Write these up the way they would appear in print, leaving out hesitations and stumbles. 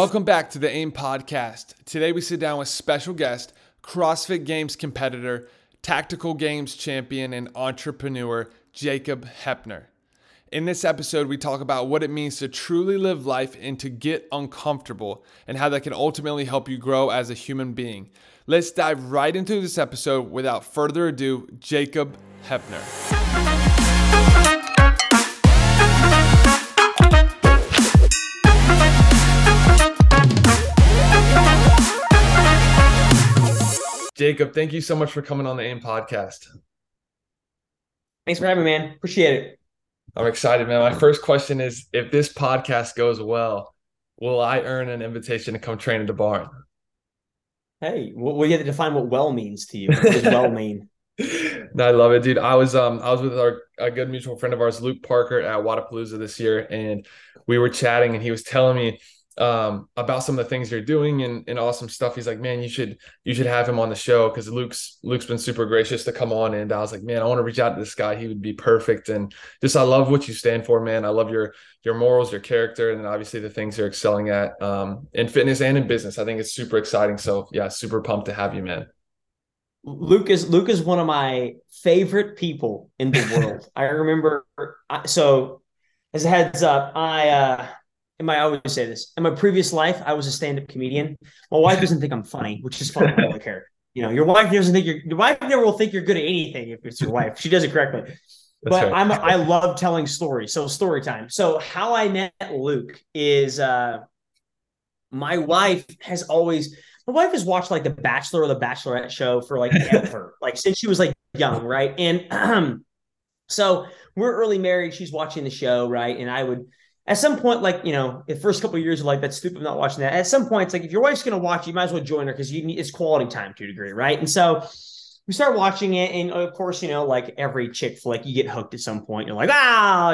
Welcome back to the AIM Podcast. Today we sit down with special guest, CrossFit Games competitor, Tactical Games champion, and entrepreneur, Jacob Heppner. In this episode, we talk about what it means to truly live life and to get uncomfortable and how that can ultimately help you grow as a human being. Let's dive right into this episode. Without further ado, Jacob Heppner. Jacob, thank you so much for coming on the AIM Podcast. Thanks for having me, man. Appreciate it. I'm excited, man. My first question is, if this podcast goes well, will I earn an invitation to come train at the barn? Hey, we have to define what well means to you. What does well mean? I love it, dude. I was with a good mutual friend of ours, Luke Parker, at Wadapalooza this year, and we were chatting, and he was telling me about some of the things you're doing and awesome stuff. He's like, man, you should have him on the show, because Luke's been super gracious to come on. And I was like, man, I want to reach out to this guy. He would be perfect. And just, I love what you stand for, man. I love your morals, your character, and obviously the things you're excelling at in fitness and in business. I think it's super exciting. So yeah, super pumped to have you, man. Luke is one of my favorite people in the world. I remember, so as a heads up, I always say this. In my previous life, I was a stand-up comedian. My wife doesn't think I'm funny, which is fine. I don't care. You know, your wife never will think you're good at anything if it's your wife. She does it correctly. But right. I love telling stories. So story time. So how I met Luke is my wife has watched like The Bachelor or The Bachelorette show for like ever, like since she was like young, right? And so we're early married. She's watching the show, right? And I would, at some point, like, you know, the first couple of years are like, that's stupid, I'm not watching that. At some point, it's like, if your wife's going to watch, you might as well join her, because it's quality time to a degree, right? And so we start watching it. And of course, you know, like every chick flick, you get hooked at some point. You're like,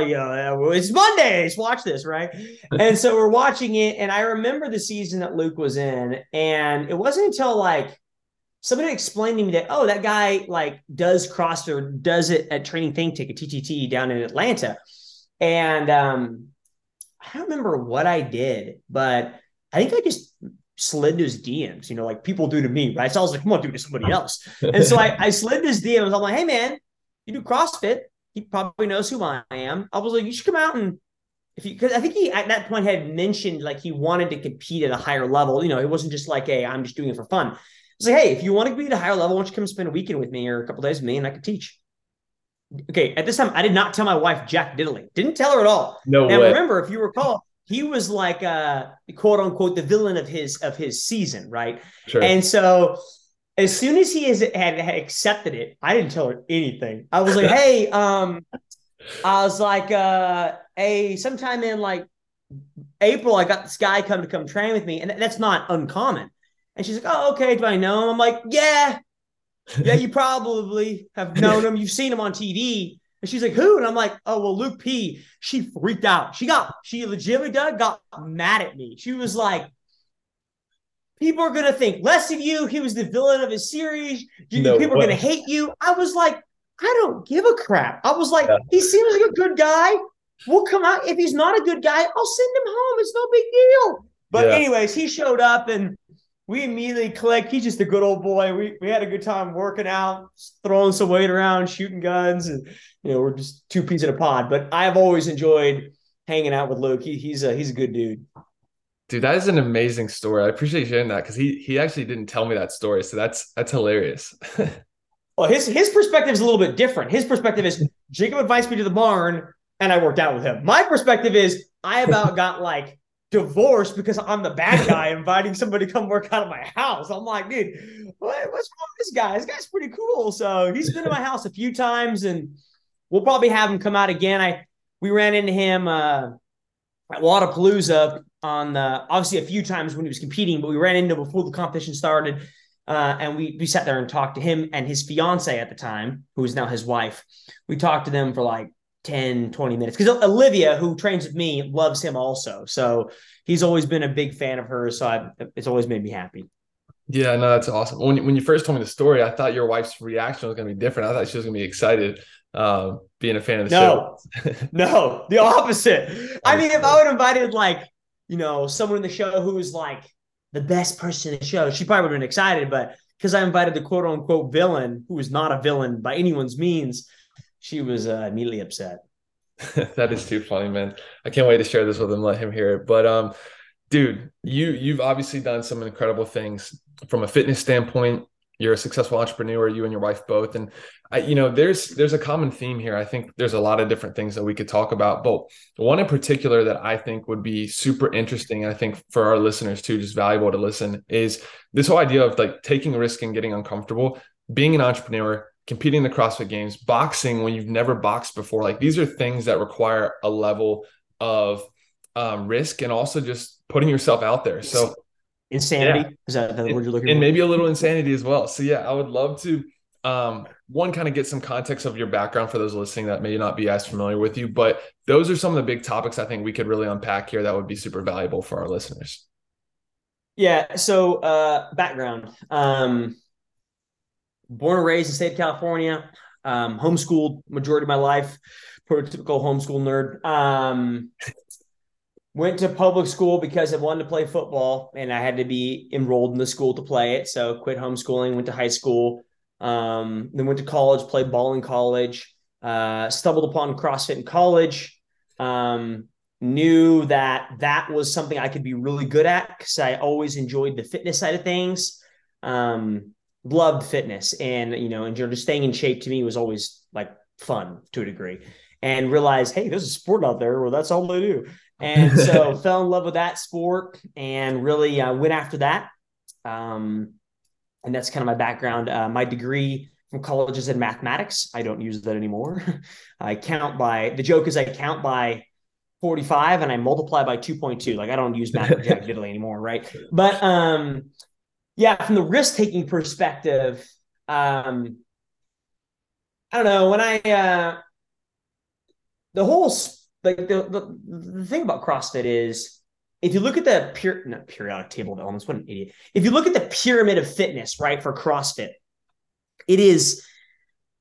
you know, it's Mondays, watch this, right? And so we're watching it. And I remember the season that Luke was in. And it wasn't until like somebody explained to me that, oh, that guy like does CrossFit, or does it at Training Think Tank, a TTT down in Atlanta. And, I don't remember what I did, but I think I just slid to his DMs, you know, like people do to me, right? So I was like, come on, dude, to somebody else. And so I slid to his DMs. I'm like, hey, man, you do CrossFit. He probably knows who I am. I was like, you should come out, and because I think he at that point had mentioned like he wanted to compete at a higher level. You know, it wasn't just like, hey, I'm just doing it for fun. I was like, hey, if you want to be at a higher level, why don't you come spend a weekend with me, or a couple of days with me, and I could teach. Okay, at this time, I did not tell my wife Jack Diddley. Didn't tell her at all. No way. And remember, if you recall, he was like, quote unquote, the villain of his season, right? Sure. And so as soon as he had accepted it, I didn't tell her anything. I was like, hey, hey, sometime in like April, I got this guy come train with me. And that's not uncommon. And she's like, oh, okay, do I know him? I'm like, yeah. Yeah, you probably have known him. You've seen him on TV. And she's like, who? And I'm like, oh, well, Luke P. She freaked out. She legitimately got mad at me. She was like, people are going to think less of you. He was the villain of his series. People are going to hate you. I was like, I don't give a crap. I was like, He seems like a good guy. We'll come out. If he's not a good guy, I'll send him home. It's no big deal. But anyways, he showed up, and we immediately clicked. He's just a good old boy. We had a good time working out, throwing some weight around, shooting guns, and you know, we're just two peas in a pod. But I've always enjoyed hanging out with Luke. He's a good dude. Dude, that is an amazing story. I appreciate you sharing that, because he actually didn't tell me that story, so that's hilarious. Well, his perspective is a little bit different. His perspective is Jacob advised me to the barn, and I worked out with him. My perspective is I about got like divorced because I'm the bad guy inviting somebody to come work out of my house. I'm like, dude, what's wrong with this guy? This guy's pretty cool. So he's been to my house a few times, and we'll probably have him come out again. We ran into him at Wadapalooza on obviously a few times when he was competing, but we ran into him before the competition started, and we sat there and talked to him and his fiance at the time, who is now his wife. We talked to them for like 10, 20 minutes. Because Olivia, who trains with me, loves him also. So he's always been a big fan of hers. So it's always made me happy. Yeah, no, that's awesome. When you first told me the story, I thought your wife's reaction was going to be different. I thought she was going to be excited being a fan of the show. No, the opposite. I mean, if I would have invited like you know, someone in the show who was like the best person in the show, she probably would have been excited. But because I invited the quote unquote villain, who was not a villain by anyone's means, she was immediately upset. That is too funny, man. I can't wait to share this with him, let him hear it. But dude, you've obviously done some incredible things from a fitness standpoint. You're a successful entrepreneur, you and your wife both. And I, you know, there's a common theme here. I think there's a lot of different things that we could talk about, but one in particular that I think would be super interesting, and I think for our listeners too, just valuable to listen, is this whole idea of like taking a risk and getting uncomfortable, being an entrepreneur, competing in the CrossFit Games, boxing when you've never boxed before. Like, these are things that require a level of risk and also just putting yourself out there. So insanity, yeah. Is that the word you're looking for? And maybe a little insanity as well. So yeah, I would love to, one, kind of get some context of your background for those listening that may not be as familiar with you, but those are some of the big topics I think we could really unpack here that would be super valuable for our listeners. Yeah. So background, born and raised in the state of California, homeschooled majority of my life, prototypical homeschool nerd. Went to public school because I wanted to play football and I had to be enrolled in the school to play it. So quit homeschooling, went to high school, then went to college, played ball in college, stumbled upon CrossFit in college, knew that that was something I could be really good at because I always enjoyed the fitness side of things, loved fitness and, you know, and just staying in shape to me was always like fun to a degree, and realized, hey, there's a sport out there where that's all they do. And so fell in love with that sport and really went after that. And that's kind of my background. My degree from college is in mathematics. I don't use that anymore. The joke is I count by 45 and I multiply by 2.2. Like, I don't use math diddly anymore. Right. But yeah, from the risk-taking perspective, I don't know, when I, the whole like the thing about CrossFit is if you look at the periodic table of elements, what an idiot. If you look at the pyramid of fitness, right, for CrossFit, it is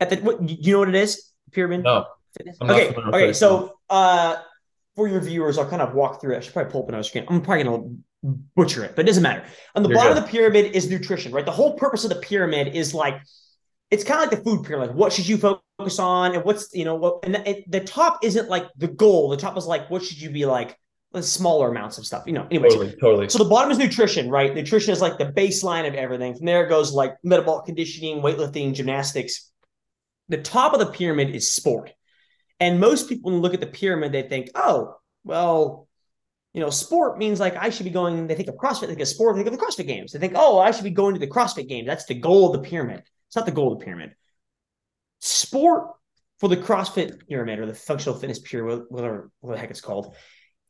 at the, what, you know what it is? Pyramid? No. Fitness? Okay. So for your viewers, I'll kind of walk through it. I should probably pull up another screen. I'm probably going to butcher it, but it doesn't matter. On the bottom of the pyramid is nutrition, right? The whole purpose of the pyramid is like, it's kind of like the food pyramid. What should you focus on? And what's, you know, what, and the top isn't like the goal. The top is like, what should you be like? Smaller amounts of stuff, you know, anyways. Totally. So the bottom is nutrition, right? Nutrition is like the baseline of everything. From there it goes like metabolic conditioning, weightlifting, gymnastics. The top of the pyramid is sport. And most people, when they look at the pyramid, they think, oh, well, you know, sport means like I should be going, they think of CrossFit, they think of sport, they think of the CrossFit Games. They think, oh, I should be going to the CrossFit Games. That's the goal of the pyramid. It's not the goal of the pyramid. Sport for the CrossFit pyramid or the functional fitness pyramid, whatever the heck it's called,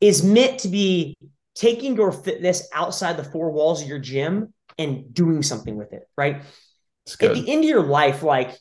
is meant to be taking your fitness outside the four walls of your gym and doing something with it, right? At the end of your life, like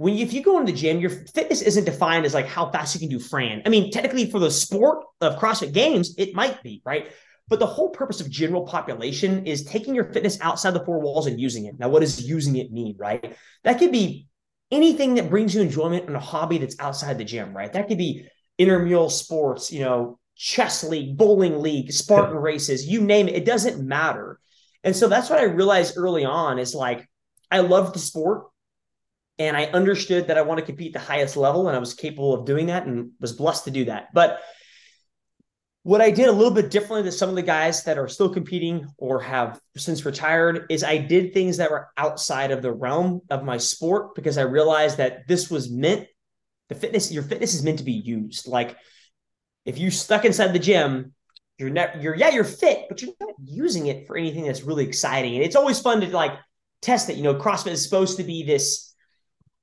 if you go into the gym, your fitness isn't defined as like how fast you can do Fran. I mean, technically for the sport of CrossFit Games, it might be, right? But the whole purpose of general population is taking your fitness outside the four walls and using it. Now, what does using it mean, right? That could be anything that brings you enjoyment in a hobby that's outside the gym, right? That could be intramural sports, you know, chess league, bowling league, Spartan races, you name it. It doesn't matter. And so that's what I realized early on is like, I loved the sport and I understood that I want to compete at the highest level and I was capable of doing that and was blessed to do that. But what I did a little bit differently than some of the guys that are still competing or have since retired is I did things that were outside of the realm of my sport because I realized that this was meant, your fitness is meant to be used. Like if you're stuck inside the gym, you're fit, but you're not using it for anything that's really exciting. And it's always fun to like test it. You know, CrossFit is supposed to be this,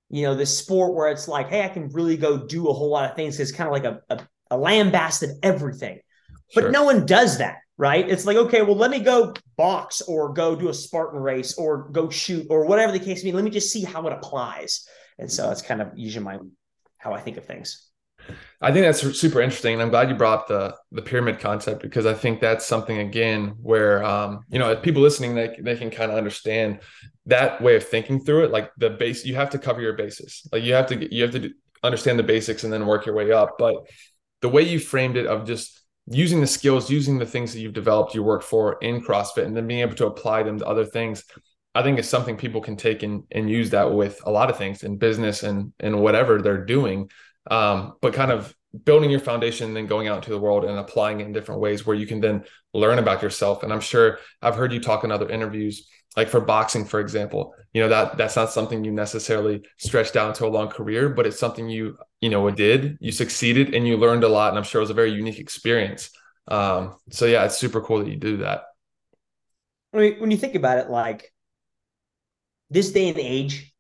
you know, this sport where it's like, hey, I can really go do a whole lot of things. It's kind of like a lambast of everything. But no one does that, right? It's like, okay, well, let me go box or go do a Spartan race or go shoot or whatever the case may be. Let me just see how it applies. And so that's kind of usually how I think of things. I think that's super interesting. And I'm glad you brought up the pyramid concept because I think that's something, again, where, you know, people listening, they can kind of understand that way of thinking through it. Like the base, you have to cover your bases. Like you have to understand the basics and then work your way up. But the way you framed it of just using the skills, using the things that you've developed, you work for in CrossFit, and then being able to apply them to other things, I think is something people can take and use that with a lot of things in business and whatever they're doing. But kind of building your foundation and then going out into the world and applying it in different ways where you can then learn about yourself. And I'm sure I've heard you talk in other interviews, like for boxing, for example, you know, that's not something you necessarily stretched out into a long career, but it's something you succeeded and you learned a lot. And I'm sure it was a very unique experience. So yeah, it's super cool that you do that. I mean, when you think about it, like this day and age,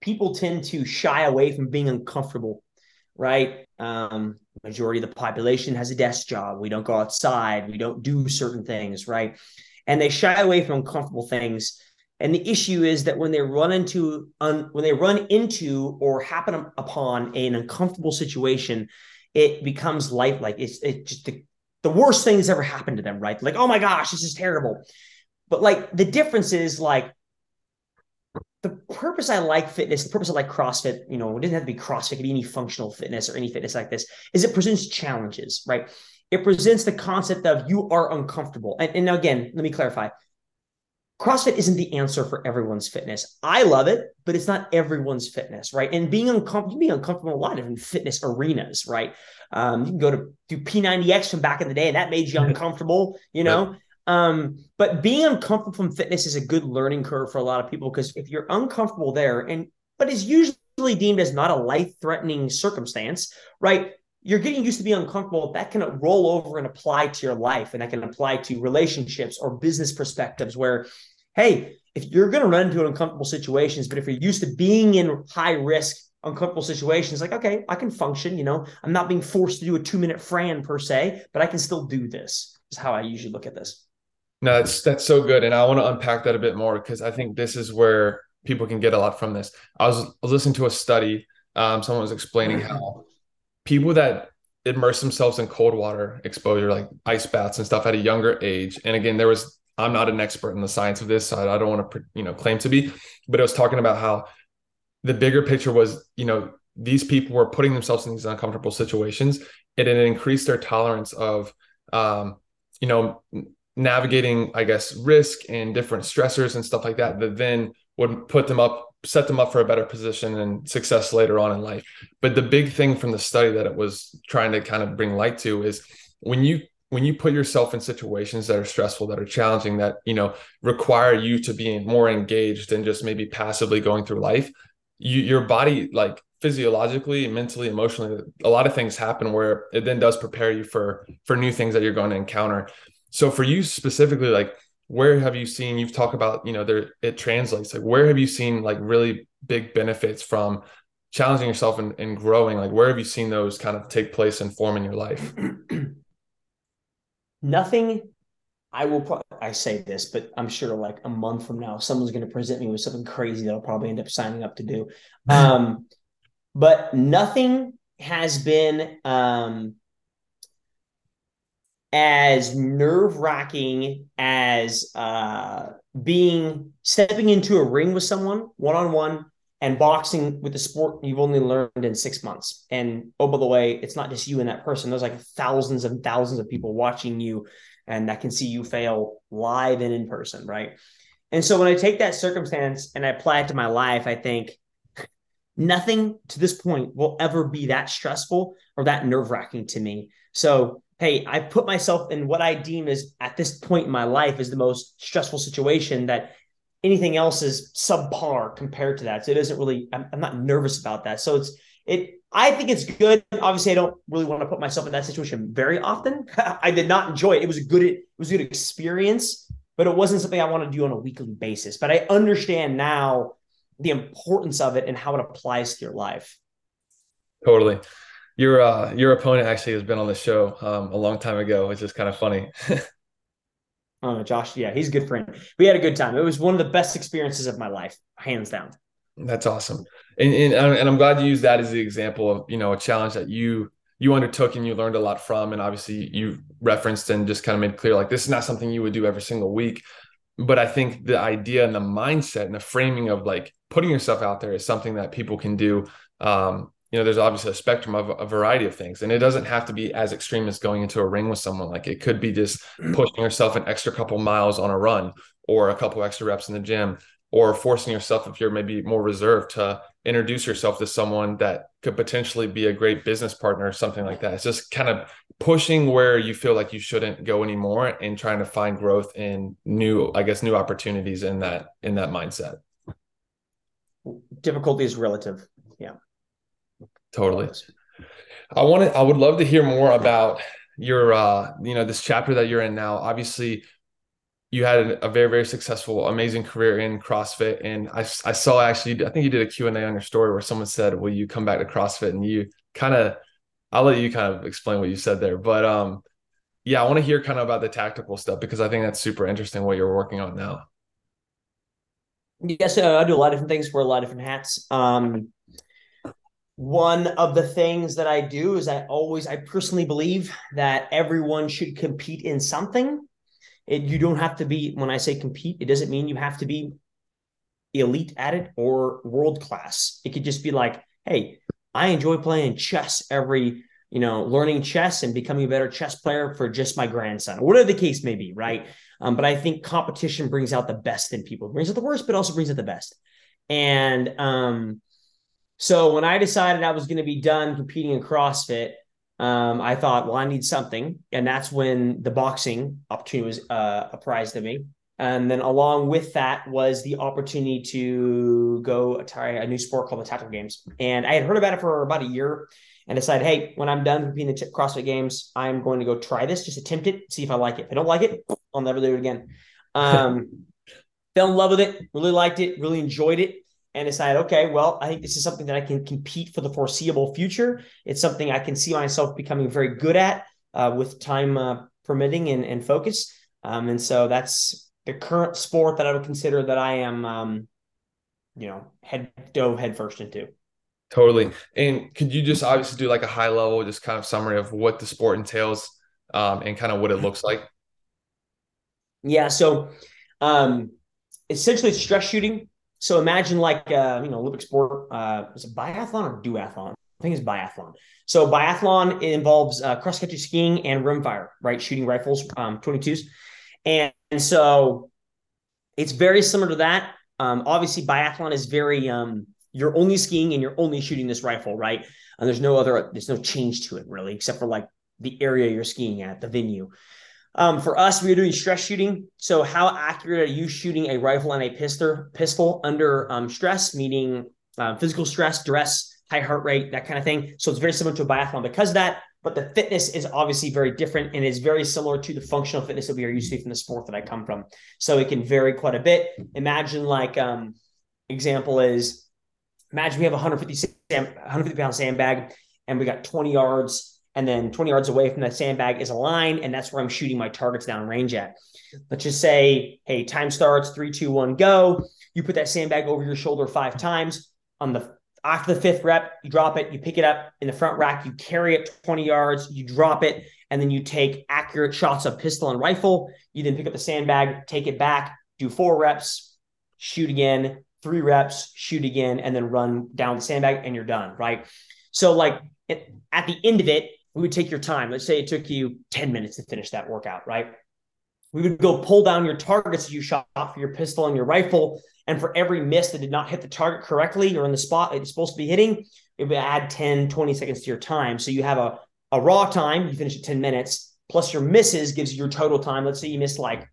people tend to shy away from being uncomfortable, right? Majority of the population has a desk job. We don't go outside. We don't do certain things, right? And they shy away from uncomfortable things. And the issue is that when they run into or happen upon an uncomfortable situation, it becomes lifelike. It's just the worst thing that's ever happened to them, right? Like, oh my gosh, this is terrible. But like the difference is like, the purpose I like fitness, the purpose I like CrossFit, you know, it doesn't have to be CrossFit, it could be any functional fitness or any fitness like this, is it presents challenges, right? It presents the concept of you are uncomfortable. And again, let me clarify. CrossFit isn't the answer for everyone's fitness. I love it, but it's not everyone's fitness, right? And being uncomfortable, you can be uncomfortable in a lot of different fitness arenas, right? You can go to do P90X from back in the day and that made you uncomfortable, you know? But being uncomfortable from fitness is a good learning curve for a lot of people, because if you're uncomfortable there, but it's usually deemed as not a life-threatening circumstance, right? You're getting used to being uncomfortable. That can roll over and apply to your life, and that can apply to relationships or business perspectives where, hey, if you're going to run into uncomfortable situations, but if you're used to being in high-risk, uncomfortable situations, like, okay, I can function, you know, I'm not being forced to do a 2-minute Fran per se, but I can still do this, is how I usually look at this. No, that's so good. And I want to unpack that a bit more, because I think this is where people can get a lot from this. I was listening to a study. Someone was explaining how people that immerse themselves in cold water exposure, like ice baths and stuff at a younger age. And again, I'm not an expert in the science of this, so I don't want to, claim to be, but I was talking about how the bigger picture was, these people were putting themselves in these uncomfortable situations, and it increased their tolerance of, navigating, I guess, risk and different stressors and stuff like that, that then would set them up for a better position and success later on in life. But the big thing from the study that it was trying to kind of bring light to is when you put yourself in situations that are stressful, that are challenging, that, require you to be more engaged than just maybe passively going through life, your body, like physiologically, mentally, emotionally, a lot of things happen where it then does prepare you for new things that you're going to encounter. So for you specifically, like, where have you seen, you've talked about, it translates, like, where have you seen like really big benefits from challenging yourself and growing? Like, where have you seen those kind of take place and form in your life? Nothing. I say this, but I'm sure like a month from now, someone's going to present me with something crazy that I'll probably end up signing up to do. But nothing has been, as nerve-wracking as stepping into a ring with someone one-on-one and boxing with the sport you've only learned in 6 months. And oh, by the way, it's not just you and that person. There's like thousands and thousands of people watching you and that can see you fail live and in person, right? And so when I take that circumstance and I apply it to my life, I think nothing to this point will ever be that stressful or that nerve-wracking to me. So hey, I put myself in what I deem is at this point in my life is the most stressful situation, that anything else is subpar compared to that. So it isn't really, I'm not nervous about that. So I think it's good. Obviously I don't really want to put myself in that situation very often. I did not enjoy it. It was a good experience, but it wasn't something I want to do on a weekly basis. But I understand now the importance of it and how it applies to your life. Totally. Your opponent actually has been on the show a long time ago, which is kind of funny. Oh, Josh. Yeah, he's a good friend. We had a good time. It was one of the best experiences of my life, hands down. That's awesome. And I'm glad you used that as the example of, a challenge that you undertook and you learned a lot from. And obviously you referenced and just kind of made clear, like, this is not something you would do every single week. But I think the idea and the mindset and the framing of like putting yourself out there is something that people can do you know, there's obviously a spectrum of a variety of things, and it doesn't have to be as extreme as going into a ring with someone. Like it could be just pushing yourself an extra couple miles on a run, or a couple extra reps in the gym, or forcing yourself, if you're maybe more reserved, to introduce yourself to someone that could potentially be a great business partner or something like that. It's just kind of pushing where you feel like you shouldn't go anymore and trying to find growth in new, I guess, new opportunities in that mindset. Difficulty is relative. Yeah. Totally. I would love to hear more about your, you know, this chapter that you're in now. Obviously, you had a very, very successful, amazing career in CrossFit. And I saw actually, I think you did a Q&A on your story where someone said, will you come back to CrossFit? And you kind of, I'll let you kind of explain what you said there. But yeah, I want to hear kind of about the tactical stuff, because I think that's super interesting what you're working on now. Yes, I do a lot of different things, wear a lot of different hats. One of the things that I do is I personally believe that everyone should compete in something. You don't have to be, when I say compete, it doesn't mean you have to be elite at it or world-class. It could just be like, hey, I enjoy playing chess every, you know, learning chess and becoming a better chess player for just my grandson, or whatever the case may be, right? But I think competition brings out the best in people. It brings out the worst, but also brings out the best. And so when I decided I was going to be done competing in CrossFit, I thought, well, I need something. And that's when the boxing opportunity was apprised to me. And then along with that was the opportunity to go try a new sport called the Tactical Games. And I had heard about it for about a year and decided, hey, when I'm done competing in the CrossFit Games, I'm going to go try this, just attempt it, see if I like it. If I don't like it, I'll never do it again. Fell in love with it, really liked it, really enjoyed it. And decided, okay, well, I think this is something that I can compete for the foreseeable future. It's something I can see myself becoming very good at with time permitting and focus. And so that's the current sport that I would consider that I am, you know, head first into. Totally. And could you just obviously do like a high level, just kind of summary of what the sport entails and kind of what it looks like? Yeah. So essentially it's stress shooting. So imagine like, you know, Olympic sport, is it biathlon or duathlon? I think it's biathlon. So biathlon involves cross-country skiing and rimfire, right? Shooting rifles, 22s. And so it's very similar to that. Obviously, biathlon is very, you're only skiing and you're only shooting this rifle, right? And there's no change to it really, except for like the area you're skiing at, the venue. For us, we are doing stress shooting. So how accurate are you shooting a rifle and a pistol under stress, meaning physical stress, duress, high heart rate, that kind of thing. So it's very similar to a biathlon because of that, but the fitness is obviously very different and is very similar to the functional fitness that we are used to from the sport that I come from. So it can vary quite a bit. Imagine like imagine we have a 150 pound sandbag and we got 20 yards. And then 20 yards away from that sandbag is a line, and that's where I'm shooting my targets down range at. Let's just say, hey, time starts, 3, 2, 1, go. You put that sandbag over your shoulder 5 times. After the 5th rep, you drop it, you pick it up in the front rack, you carry it 20 yards, you drop it, and then you take accurate shots of pistol and rifle. You then pick up the sandbag, take it back, do 4 reps, shoot again, 3 reps, shoot again, and then run down the sandbag, and you're done, right? So like at the end of it, we would take your time. Let's say it took you 10 minutes to finish that workout, right? We would go pull down your targets that you shot for your pistol and your rifle. And for every miss that did not hit the target correctly or in the spot it's supposed to be hitting, it would add 10, 20 seconds to your time. So you have a raw time, you finish at 10 minutes, plus your misses gives you your total time. Let's say you missed like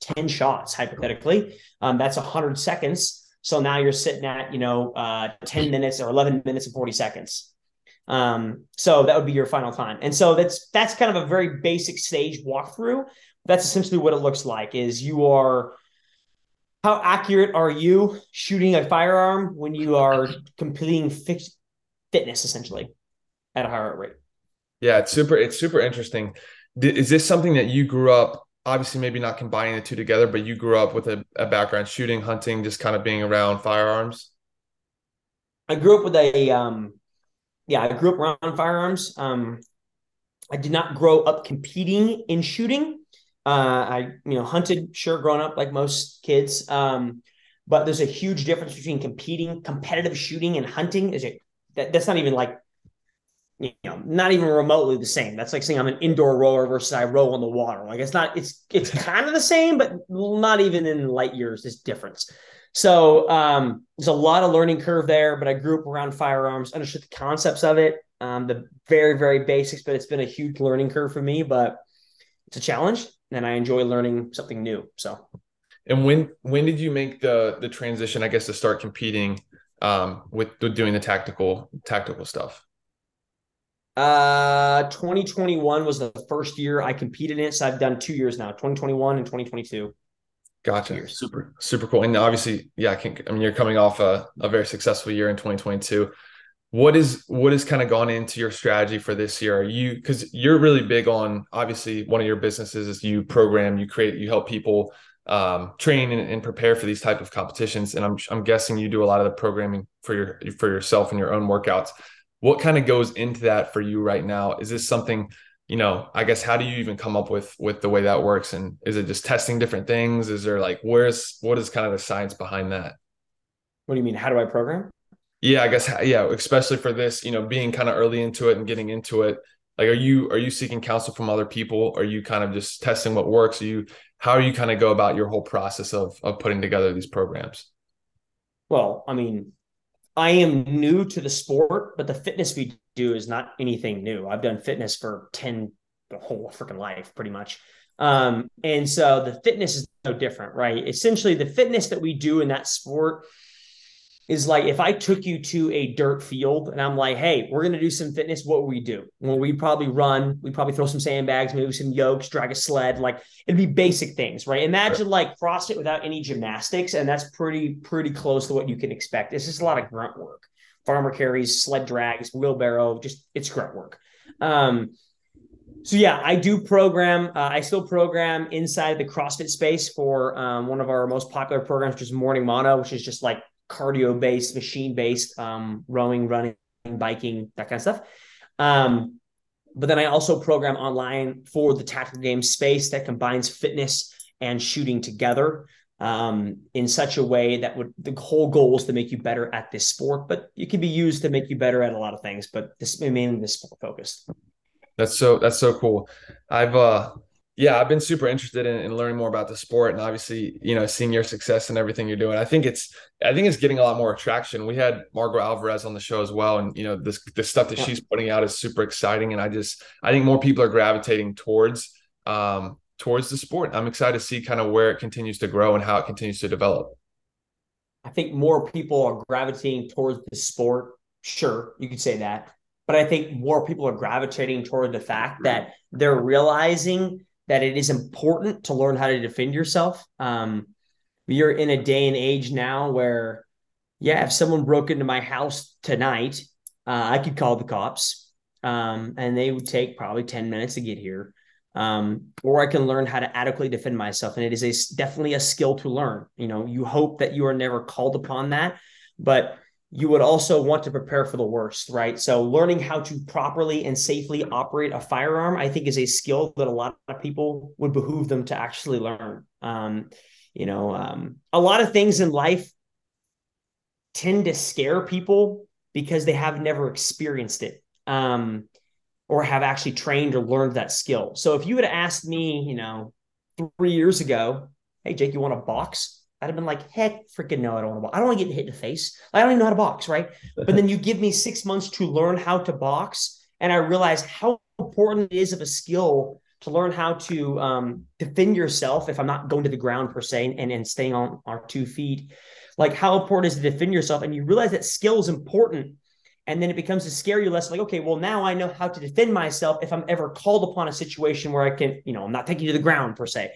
10 shots, hypothetically. That's 100 seconds. So now you're sitting at, 10 minutes or 11 minutes and 40 seconds. So that would be your final time. And so that's kind of a very basic stage walkthrough. That's essentially what it looks like is how accurate are you shooting a firearm when you are completing fitness essentially at a higher rate? Yeah. It's super interesting. Is this something that you grew up, obviously maybe not combining the two together, but you grew up with a background shooting, hunting, just kind of being around firearms? I grew up with I grew up around firearms. I did not grow up competing in shooting. I hunted, sure, growing up like most kids. But there's a huge difference between competitive shooting and hunting. That's not even like you know, not even remotely the same. That's like saying I'm an indoor rower versus I row on the water. Like it's kind of the same, but not even in light years is difference. So there's a lot of learning curve there, but I grew up around firearms, understood the concepts of it, the very, very basics, but it's been a huge learning curve for me, but it's a challenge and I enjoy learning something new. So. And when did you make the transition, I guess, to start competing with doing the tactical stuff? 2021 was the first year I competed in it. So I've done 2 years now, 2021 and 2022. Gotcha. Super, super cool. And obviously, yeah, I mean, you're coming off a very successful year in 2022. What has kind of gone into your strategy for this year? Because you're really big on, obviously, one of your businesses is you program, you create, you help people train and prepare for these type of competitions. And I'm guessing you do a lot of the programming for yourself and your own workouts. What kind of goes into that for you right now? Is this something, you know, I guess, how do you even come up with the way that works? And is it just testing different things? Is there like, what is kind of the science behind that? What do you mean? How do I program? Yeah, I guess. Yeah. Especially for this, you know, being kind of early into it and getting into it. Like, are you seeking counsel from other people? Are you kind of just testing what works? How do you kind of go about your whole process of putting together these programs? Well, I mean, I am new to the sport, but the fitness we do is not anything new. I've done fitness for the whole freaking life, pretty much. And so the fitness is no different, right? Essentially, the fitness that we do in that sport is like, if I took you to a dirt field and I'm like, hey, we're going to do some fitness, what would we do? Well, we'd probably run, we'd probably throw some sandbags, maybe some yokes, drag a sled. Like, it'd be basic things, right? Imagine like CrossFit without any gymnastics. And that's pretty close to what you can expect. It's just a lot of grunt work, farmer carries, sled drags, wheelbarrow, just it's grunt work. So yeah, I do program. I still program inside the CrossFit space for one of our most popular programs, which is Morning Mono, which is just like cardio-based, machine-based, rowing, running, biking, that kind of stuff. But then I also program online for the Tactical Games space that combines fitness and shooting together in such a way that the whole goal is to make you better at this sport, but it can be used to make you better at a lot of things, but this mainly this sport focused. That's so cool. I've been super interested in learning more about the sport, and obviously, you know, seeing your success and everything you're doing. I think it's getting a lot more traction. We had Margot Alvarez on the show as well. And, you know, the stuff that she's putting out is super exciting. And I think more people are gravitating towards the sport. I'm excited to see kind of where it continues to grow and how it continues to develop. I think more people are gravitating towards the sport. Sure, you could say that. But I think more people are gravitating toward the fact that they're realizing that it is important to learn how to defend yourself. You're in a day and age now where, yeah, if someone broke into my house tonight, I could call the cops and they would take probably 10 minutes to get here. Or I can learn how to adequately defend myself. And it is definitely a skill to learn. You know, you hope that you are never called upon that, but you would also want to prepare for the worst, right? So learning how to properly and safely operate a firearm, I think, is a skill that a lot of people would behoove them to actually learn. A lot of things in life tend to scare people because they have never experienced it or have actually trained or learned that skill. So if you had asked me, you know, 3 years ago, hey, Jake, you want a box? I'd have been like, heck, freaking no, I don't want to box. I don't want to get hit in the face. I don't even know how to box, right? But then you give me 6 months to learn how to box, and I realized how important it is of a skill to learn how to defend yourself if I'm not going to the ground per se and staying on our 2 feet. Like, how important it is to defend yourself, and you realize that skill is important, and then it becomes a scary lesson. Like, okay, well, now I know how to defend myself if I'm ever called upon a situation where I can, you know, I'm not taking you to the ground per se.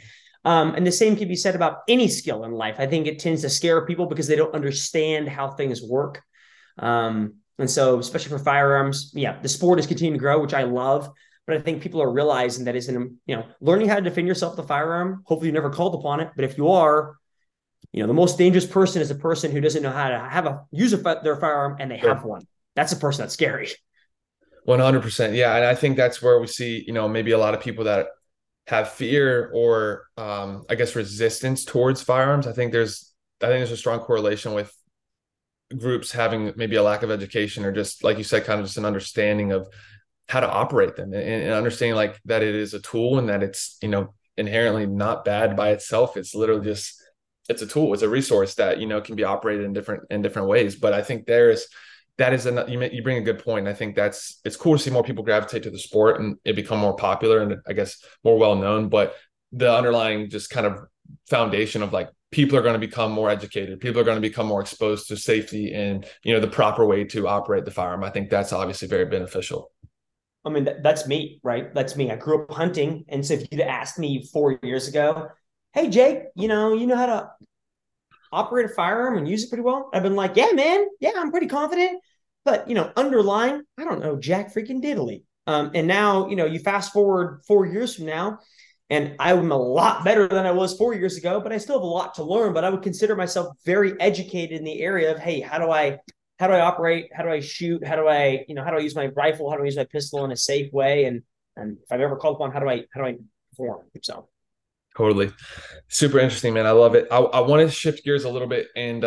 And the same can be said about any skill in life. I think it tends to scare people because they don't understand how things work. And so, especially for firearms, yeah, the sport is continuing to grow, which I love. But I think people are realizing that learning how to defend yourself with a firearm. Hopefully you're never called upon it. But if you are, you know, the most dangerous person is a person who doesn't know how to use their firearm and they have one. That's a person that's scary. 100%. Yeah. And I think that's where we see, you know, maybe a lot of people that have fear or resistance towards firearms. I think there's a strong correlation with groups having maybe a lack of education, or just like you said, kind of just an understanding of how to operate them, and understanding like that it is a tool and that it's, you know, inherently not bad by itself. It's literally just, it's a tool, it's a resource that, you know, can be operated in different ways. But I think you bring a good point. And I think it's cool to see more people gravitate to the sport and it become more popular and I guess more well-known, but the underlying just kind of foundation of like, people are going to become more educated. People are going to become more exposed to safety and, you know, the proper way to operate the firearm. I think that's obviously very beneficial. I mean, that's me, right? That's me. I grew up hunting. And so if you'd asked me 4 years ago, hey, Jake, you know how to operate a firearm and use it pretty well, I've been like, yeah, man. Yeah, I'm pretty confident. But, underlying, I don't know, jack freaking diddly. And now, you fast forward 4 years from now, and I'm a lot better than I was 4 years ago, but I still have a lot to learn. But I would consider myself very educated in the area of, hey, how do I operate? How do I shoot? How do I use my rifle? How do I use my pistol in a safe way? And if I've ever called upon, how do I perform? So totally. Super interesting, man. I love it. I want to shift gears a little bit and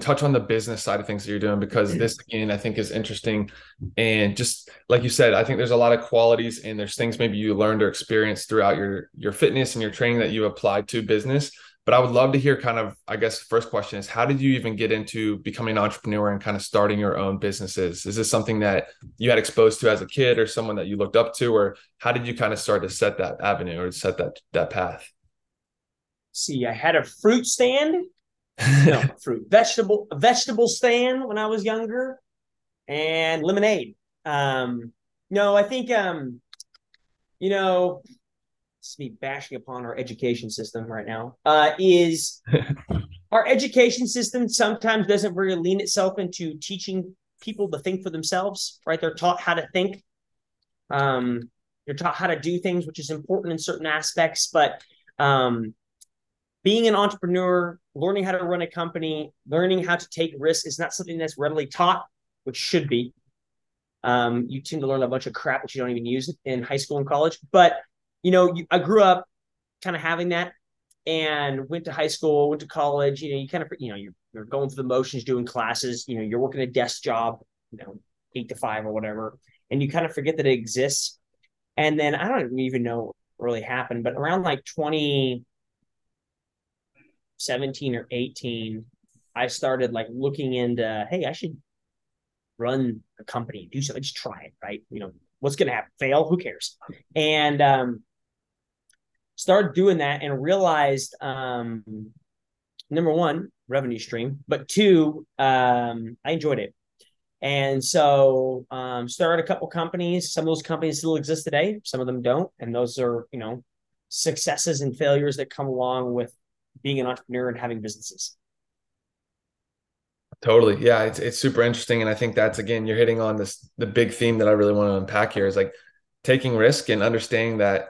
touch on the business side of things that you're doing, because this again, I think is interesting. And just like you said, I think there's a lot of qualities and there's things maybe you learned or experienced throughout your fitness and your training that you applied to business. But I would love to hear kind of, I guess, the first question is, how did you even get into becoming an entrepreneur and kind of starting your own businesses? Is this something that you had exposed to as a kid or someone that you looked up to, or how did you kind of start to set that avenue or set that path? See, I had a fruit stand, vegetable stand when I was younger, and lemonade. I think to be bashing upon our education system right now, is our education system sometimes doesn't really lean itself into teaching people to think for themselves, right? They're taught how to think. You're taught how to do things, which is important in certain aspects, but being an entrepreneur, learning how to run a company, learning how to take risks is not something that's readily taught, which should be. You tend to learn a bunch of crap that you don't even use in high school and college, but I grew up kind of having that, and went to high school, went to college. You're going through the motions, doing classes. You're working a desk job, 8 to 5 or whatever, and you kind of forget that it exists. And then I don't even know what really happened, but around like 2017 or 18, I started like looking into, hey, I should run a company, do something, just try it, right? What's going to happen? Fail? Who cares? And started doing that and realized, number one, revenue stream, but two, I enjoyed it. And so started a couple companies. Some of those companies still exist today. Some of them don't. And those are, successes and failures that come along with being an entrepreneur and having businesses. Totally. Yeah. It's super interesting. And I think that's, again, you're hitting on this, the big theme that I really want to unpack here is like taking risk and understanding that,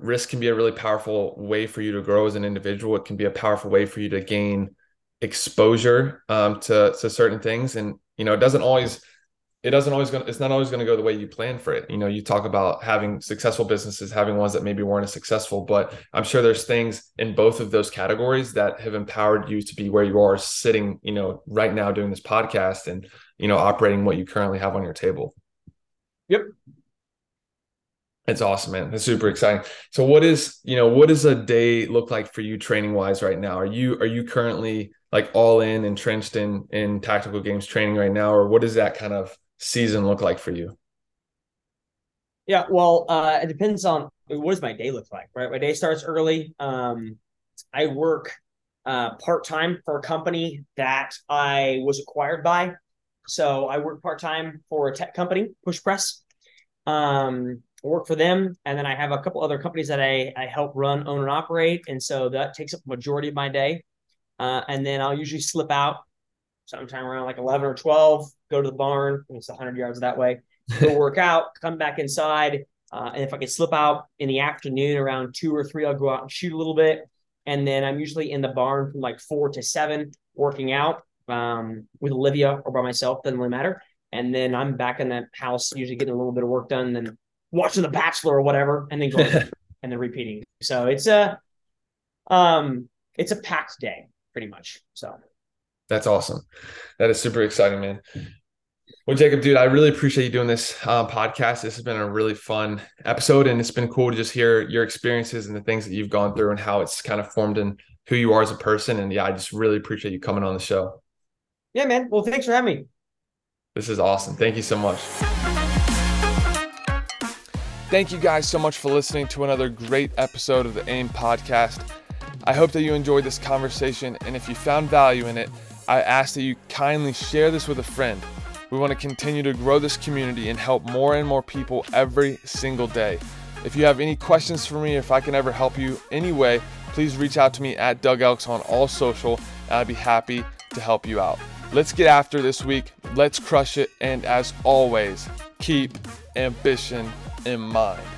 risk can be a really powerful way for you to grow as an individual. It can be a powerful way for you to gain exposure to certain things. And, it's not always going to go the way you plan for it. You talk about having successful businesses, having ones that maybe weren't as successful, but I'm sure there's things in both of those categories that have empowered you to be where you are sitting, right now doing this podcast and, operating what you currently have on your table. Yep. It's awesome, man. That's super exciting. So what does a day look like for you training wise right now? Are you currently like all in, entrenched in tactical games training right now, or what does that kind of season look like for you? Yeah, well, it depends on what does my day look like, right? My day starts early. I work part-time for a company that I was acquired by. So I work part-time for a tech company, PushPress. I work for them. And then I have a couple other companies that I help run, own, and operate. And so that takes up the majority of my day. And then I'll usually slip out sometime around like 11 or 12, go to the barn. It's 100 yards that way. Go work out, come back inside. And if I can slip out in the afternoon around 2 or 3, I'll go out and shoot a little bit. And then I'm usually in the barn from like 4 to 7 working out with Olivia or by myself. Doesn't really matter. And then I'm back in that house, usually getting a little bit of work done, then watching The Bachelor or whatever, and then going and then repeating. So it's a packed day. Pretty much. So That's awesome. That is super exciting, man. Well, Jacob, dude, I really appreciate you doing this podcast. This has been a really fun episode, and it's been cool to just hear your experiences and the things that you've gone through and how it's kind of formed in who you are as a person. And yeah, I just really appreciate you coming on the show. Yeah, man. Well, thanks for having me. This is awesome. Thank you so much. Thank you guys so much for listening to another great episode of the AIM podcast. I hope that you enjoyed this conversation, and if you found value in it, I ask that you kindly share this with a friend. We want to continue to grow this community and help more and more people every single day. If you have any questions for me, if I can ever help you anyway, please reach out to me at Doug Elks on all social, and I'd be happy to help you out. Let's get after this week. Let's crush it. And as always, keep ambition in mind.